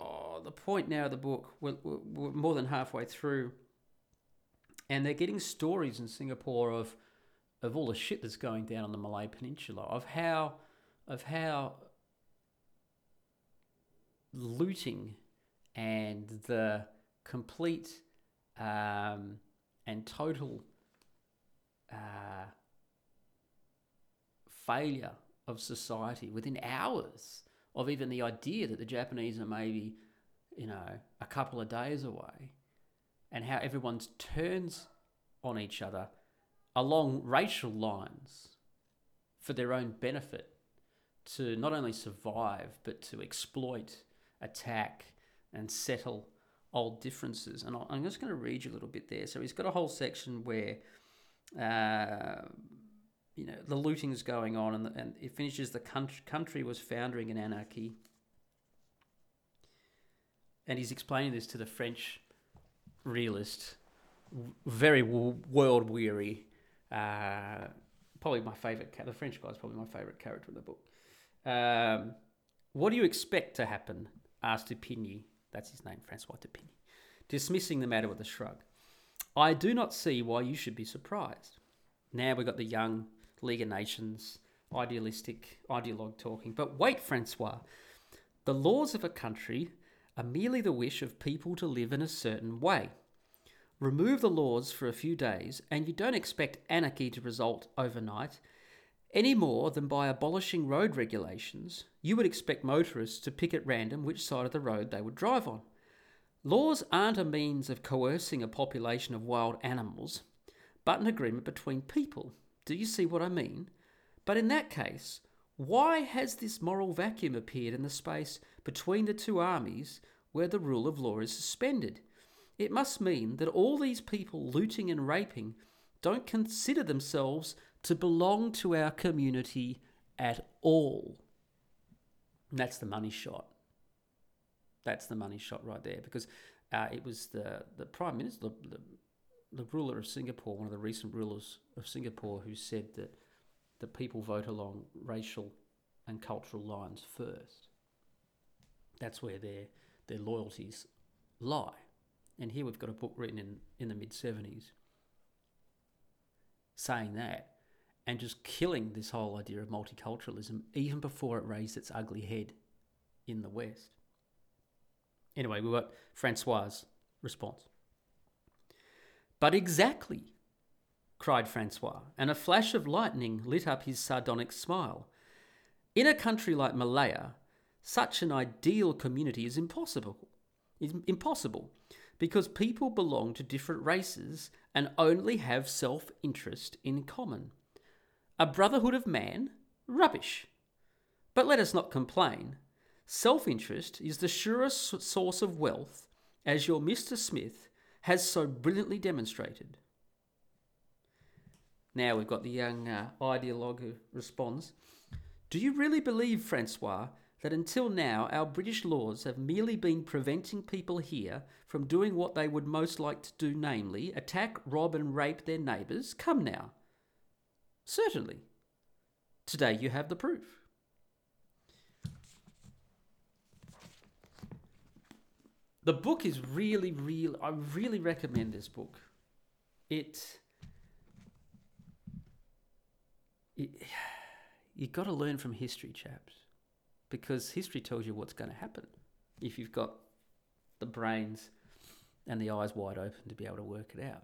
oh, the point now of the book. We're, we're more than halfway through, and they're getting stories in Singapore of of all the shit that's going down on the Malay Peninsula, of how of how looting and the complete um, and total Uh, failure of society within hours of even the idea that the Japanese are maybe, you know, a couple of days away, and how everyone turns on each other along racial lines for their own benefit, to not only survive but to exploit, attack, and settle old differences. And I'm just going to read you a little bit there. So he's got a whole section where Uh, you know, the looting is going on, and, and it finishes, the country, country was foundering in anarchy. And he's explaining this to the French realist, very world-weary. Uh, probably my favourite, the French guy is probably my favourite character in the book. Um, what do you expect to happen? Asked Dupigny. That's his name, Francois Dupigny, dismissing the matter with a shrug. I do not see why you should be surprised. Now we've got the young League of Nations, idealistic ideologue talking. But wait, Francois. The laws of a country are merely the wish of people to live in a certain way. Remove the laws for a few days and you don't expect anarchy to result overnight, Any more than by abolishing road regulations, you would expect motorists to pick at random which side of the road they would drive on. Laws aren't a means of coercing a population of wild animals, but an agreement between people. Do you see what I mean? But in that case, why has this moral vacuum appeared in the space between the two armies where the rule of law is suspended? It must mean that all these people looting and raping don't consider themselves to belong to our community at all. And that's the money shot. That's the money shot right there, because uh, it was the, the Prime Minister, the, the, the ruler of Singapore, one of the recent rulers of Singapore, who said that the people vote along racial and cultural lines first. That's where their their loyalties lie. And here we've got a book written in, in the mid-seventies saying that, and just killing this whole idea of multiculturalism even before it raised its ugly head in the West. Anyway, we got Francois's response. "But exactly," cried Francois, and a flash of lightning lit up his sardonic smile. "In a country like Malaya, such an ideal community is impossible. It's impossible, because people belong to different races and only have self-interest in common. A brotherhood of man? Rubbish. But let us not complain. Self-interest is the surest source of wealth, as your Mister Smith has so brilliantly demonstrated." Now we've got the young uh, ideologue who responds, "Do you really believe, Francois, that until now our British laws have merely been preventing people here from doing what they would most like to do, namely, attack, rob and rape their neighbours? Come now." "Certainly. Today you have the proof." The book is really, really... I really recommend this book. It... it you got to learn from history, chaps. Because history tells you what's going to happen if you've got the brains and the eyes wide open to be able to work it out.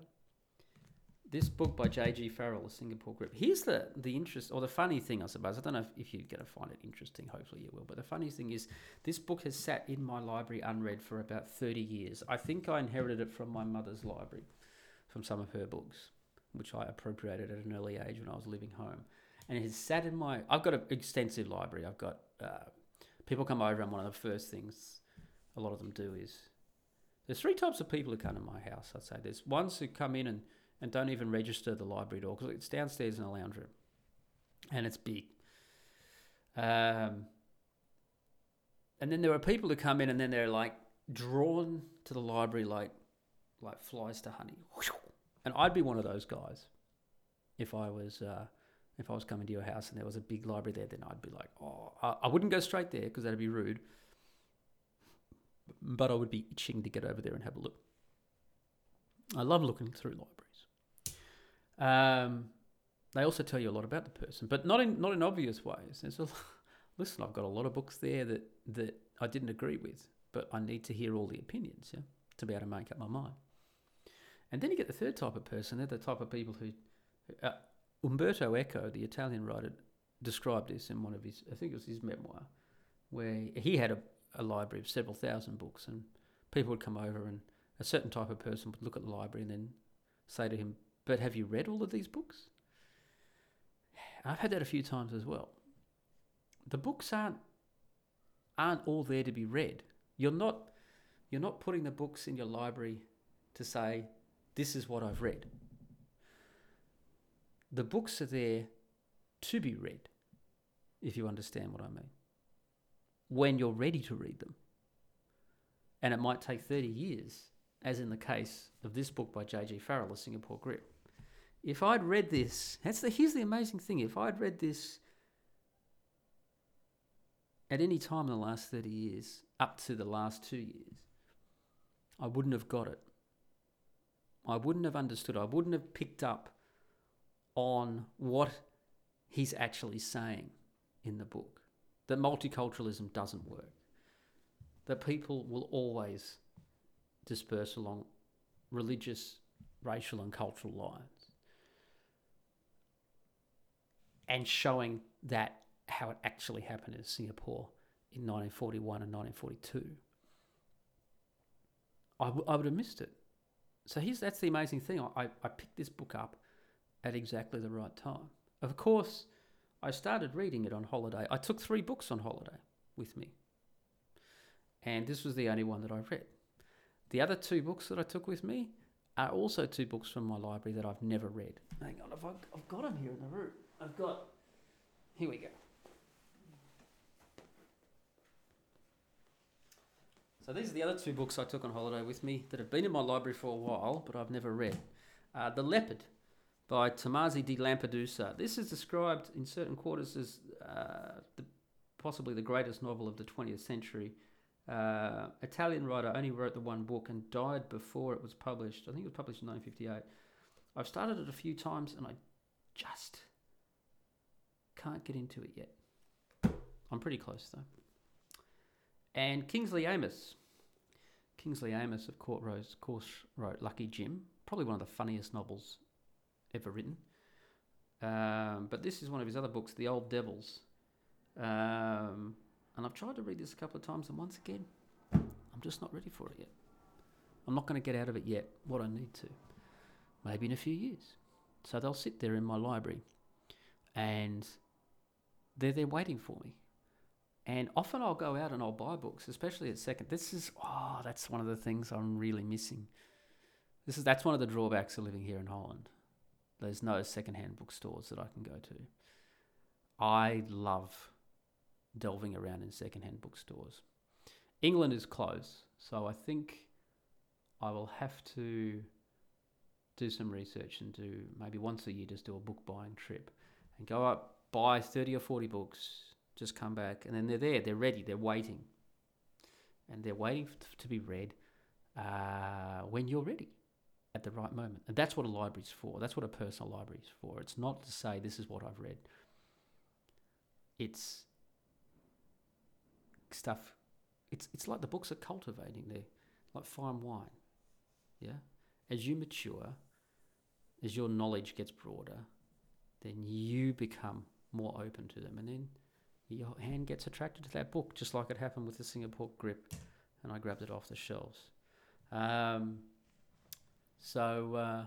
This book by J G. Farrell, The Singapore Grip. Here's the, the interest, or the funny thing, I suppose. I don't know if, if you're going to find it interesting. Hopefully you will. But the funny thing is, this book has sat in my library unread for about thirty years. I think I inherited it from my mother's library, from some of her books, which I appropriated at an early age when I was living home. And it has sat in my... I've got an extensive library. I've got... Uh, people come over, and one of the first things a lot of them do is... There's three types of people who come to my house, I'd say. There's ones who come in and and don't even register the library door, because it's downstairs in a lounge room, and it's big. Um, and then there are people who come in, and then they're like drawn to the library like like flies to honey. And I'd be one of those guys if I was uh, if I was coming to your house and there was a big library there. Then I'd be like, oh, I, I wouldn't go straight there because that'd be rude. But I would be itching to get over there and have a look. I love looking through libraries. Um, they also tell you a lot about the person, but not in not in obvious ways. There's a, listen, I've got a lot of books there that, that I didn't agree with, but I need to hear all the opinions, yeah, to be able to make up my mind. And then you get the third type of person. They're the type of people who, uh, Umberto Eco, the Italian writer, described this in one of his, I think it was his memoir, where he had a, a library of several thousand books, and people would come over, and a certain type of person would look at the library and then say to him, "But have you read all of these books?" I've had that a few times as well. The books aren't aren't all there to be read. You're not you're not putting the books in your library to say, "This is what I've read." The books are there to be read, if you understand what I mean, when you're ready to read them. And it might take thirty years, as in the case of this book by J G. Farrell, The Singapore Grip. If I'd read this... that's the, here's the amazing thing. If I'd read this at any time in the last thirty years, up to the last two years, I wouldn't have got it. I wouldn't have understood. I wouldn't have picked up on what he's actually saying in the book. That multiculturalism doesn't work. That people will always disperse along religious, racial and cultural lines. and showing that how it actually happened in Singapore in nineteen forty-one and nineteen forty-two. I, w- I would have missed it. So here's, that's the amazing thing. I, I picked this book up at exactly the right time. Of course, I started reading it on holiday. I took three books on holiday with me, and this was the only one that I read. The other two books that I took with me are also two books from my library that I've never read. Hang on, I've, I've got them here in the room. I've got... Here we go. So these are the other two books I took on holiday with me that have been in my library for a while, but I've never read. Uh, The Leopard by Tomasi di Lampedusa. This is described in certain quarters as uh, the, possibly the greatest novel of the twentieth century. Uh, Italian writer, only wrote the one book and died before it was published. I think it was published in nineteen fifty-eight. I've started it a few times and I just can't get into it yet. I'm pretty close though. And Kingsley Amis. Kingsley Amis, of course, wrote Lucky Jim, probably one of the funniest novels ever written. Um, but this is one of his other books, The Old Devils. Um... And I've tried to read this a couple of times, and once again, I'm just not ready for it yet. I'm not going to get out of it yet, what I need to. Maybe in a few years. So they'll sit there in my library, and they're there waiting for me. And often I'll go out and I'll buy books, especially at second. This is, oh, that's one of the things I'm really missing. This is That's one of the drawbacks of living here in Holland. There's no secondhand bookstores that I can go to. I love delving around in secondhand bookstores. England is close, so I think I will have to do some research and do maybe once a year just do a book buying trip and go up, buy thirty or forty books, just come back, and then they're there, they're ready, they're waiting. And they're waiting to be read uh, when you're ready at the right moment. And that's what a library's for. That's what a personal library's for. It's not to say this is what I've read. It's stuff. It's it's like the books are cultivating there, like fine wine. Yeah, as you mature, as your knowledge gets broader, then you become more open to them, and then your hand gets attracted to that book, just like it happened with the Singapore Grip, and I grabbed it off the shelves. Um, so uh,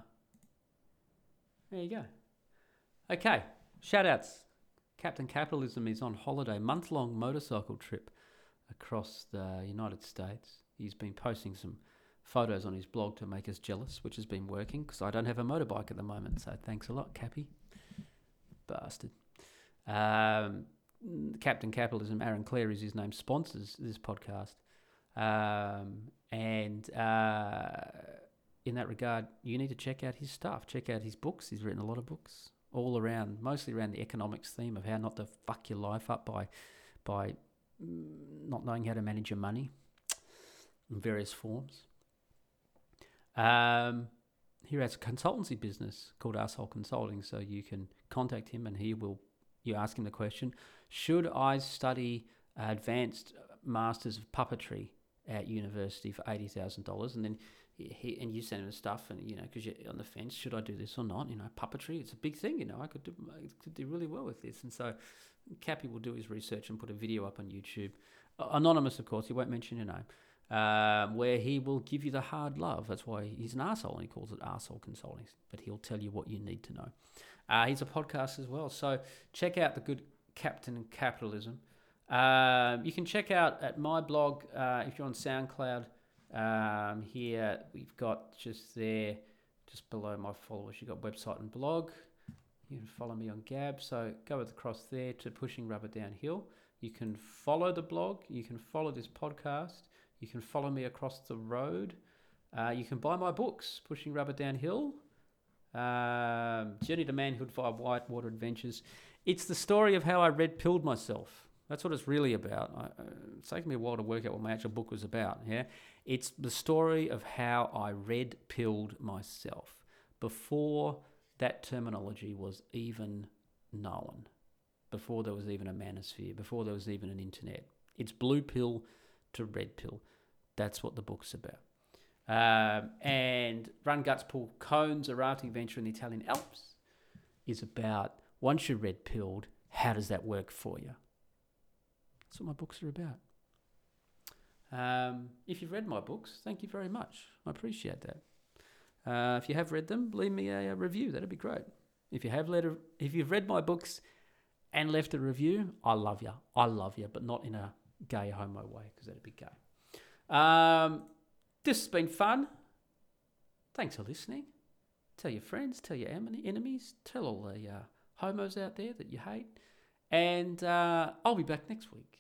there you go. Okay, shout outs. Captain Capitalism is on holiday, month-long motorcycle trip across the United States. He's been posting some photos on his blog to make us jealous, which has been working because I don't have a motorbike at the moment. So thanks a lot, Cappy. Bastard. Um, Captain Capitalism, Aaron Clare is his name, sponsors this podcast. Um, and uh, in that regard, you need to check out his stuff. Check out his books. He's written a lot of books all around, mostly around the economics theme of how not to fuck your life up by by not knowing how to manage your money in various forms. Um, he has a consultancy business called Asshole Consulting, so you can contact him and he will, you ask him the question, should I study advanced masters of puppetry at university for eighty thousand dollars? And then he, and you send him stuff, and you know, because you're on the fence, should I do this or not? You know, puppetry, it's a big thing. You know, I could do, I could do really well with this. And so Cappy will do his research and put a video up on YouTube, anonymous of course, he won't mention your name, um, where he will give you the hard love. That's why he's an asshole and he calls it Asshole Consulting, but he'll tell you what you need to know. Uh, he's a podcast as well, so check out the good Captain Capitalism. Um, you can check out at my blog uh, if you're on SoundCloud. Um, here we've got just there, just below my followers, you've got website and blog. You can follow me on Gab, so go across there to Pushing Rubber Downhill. You can follow the blog, you can follow this podcast, you can follow me across the road. Uh, you can buy my books, Pushing Rubber Downhill, um, Journey to Manhood via Whitewater Adventures. It's the story of how I red pilled myself. That's what it's really about. I, uh, it's taken me a while to work out what my actual book was about. Yeah, it's the story of how I red pilled myself before that terminology was even known, before there was even a manosphere, before there was even an internet. It's blue pill to red pill. That's what the book's about. Um, and Run Guts Pull Cones, Arati Adventure in the Italian Alps is about Once you're red-pilled, how does that work for you? That's what my books are about. Um, if you've read my books, thank you very much. I appreciate that. Uh, if you have read them, leave me a, a review. That'd be great. If you have let a, if you've read my books and left a review, I love you. I love you, but not in a gay homo way, because that'd be gay. Um, this has been fun. Thanks for listening. Tell your friends, tell your enemies, tell all the uh, homos out there that you hate. And uh, I'll be back next week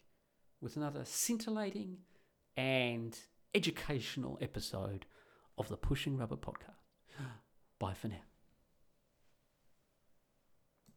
with another scintillating and educational episode of the Pushing Rubber Podcast. Bye for now.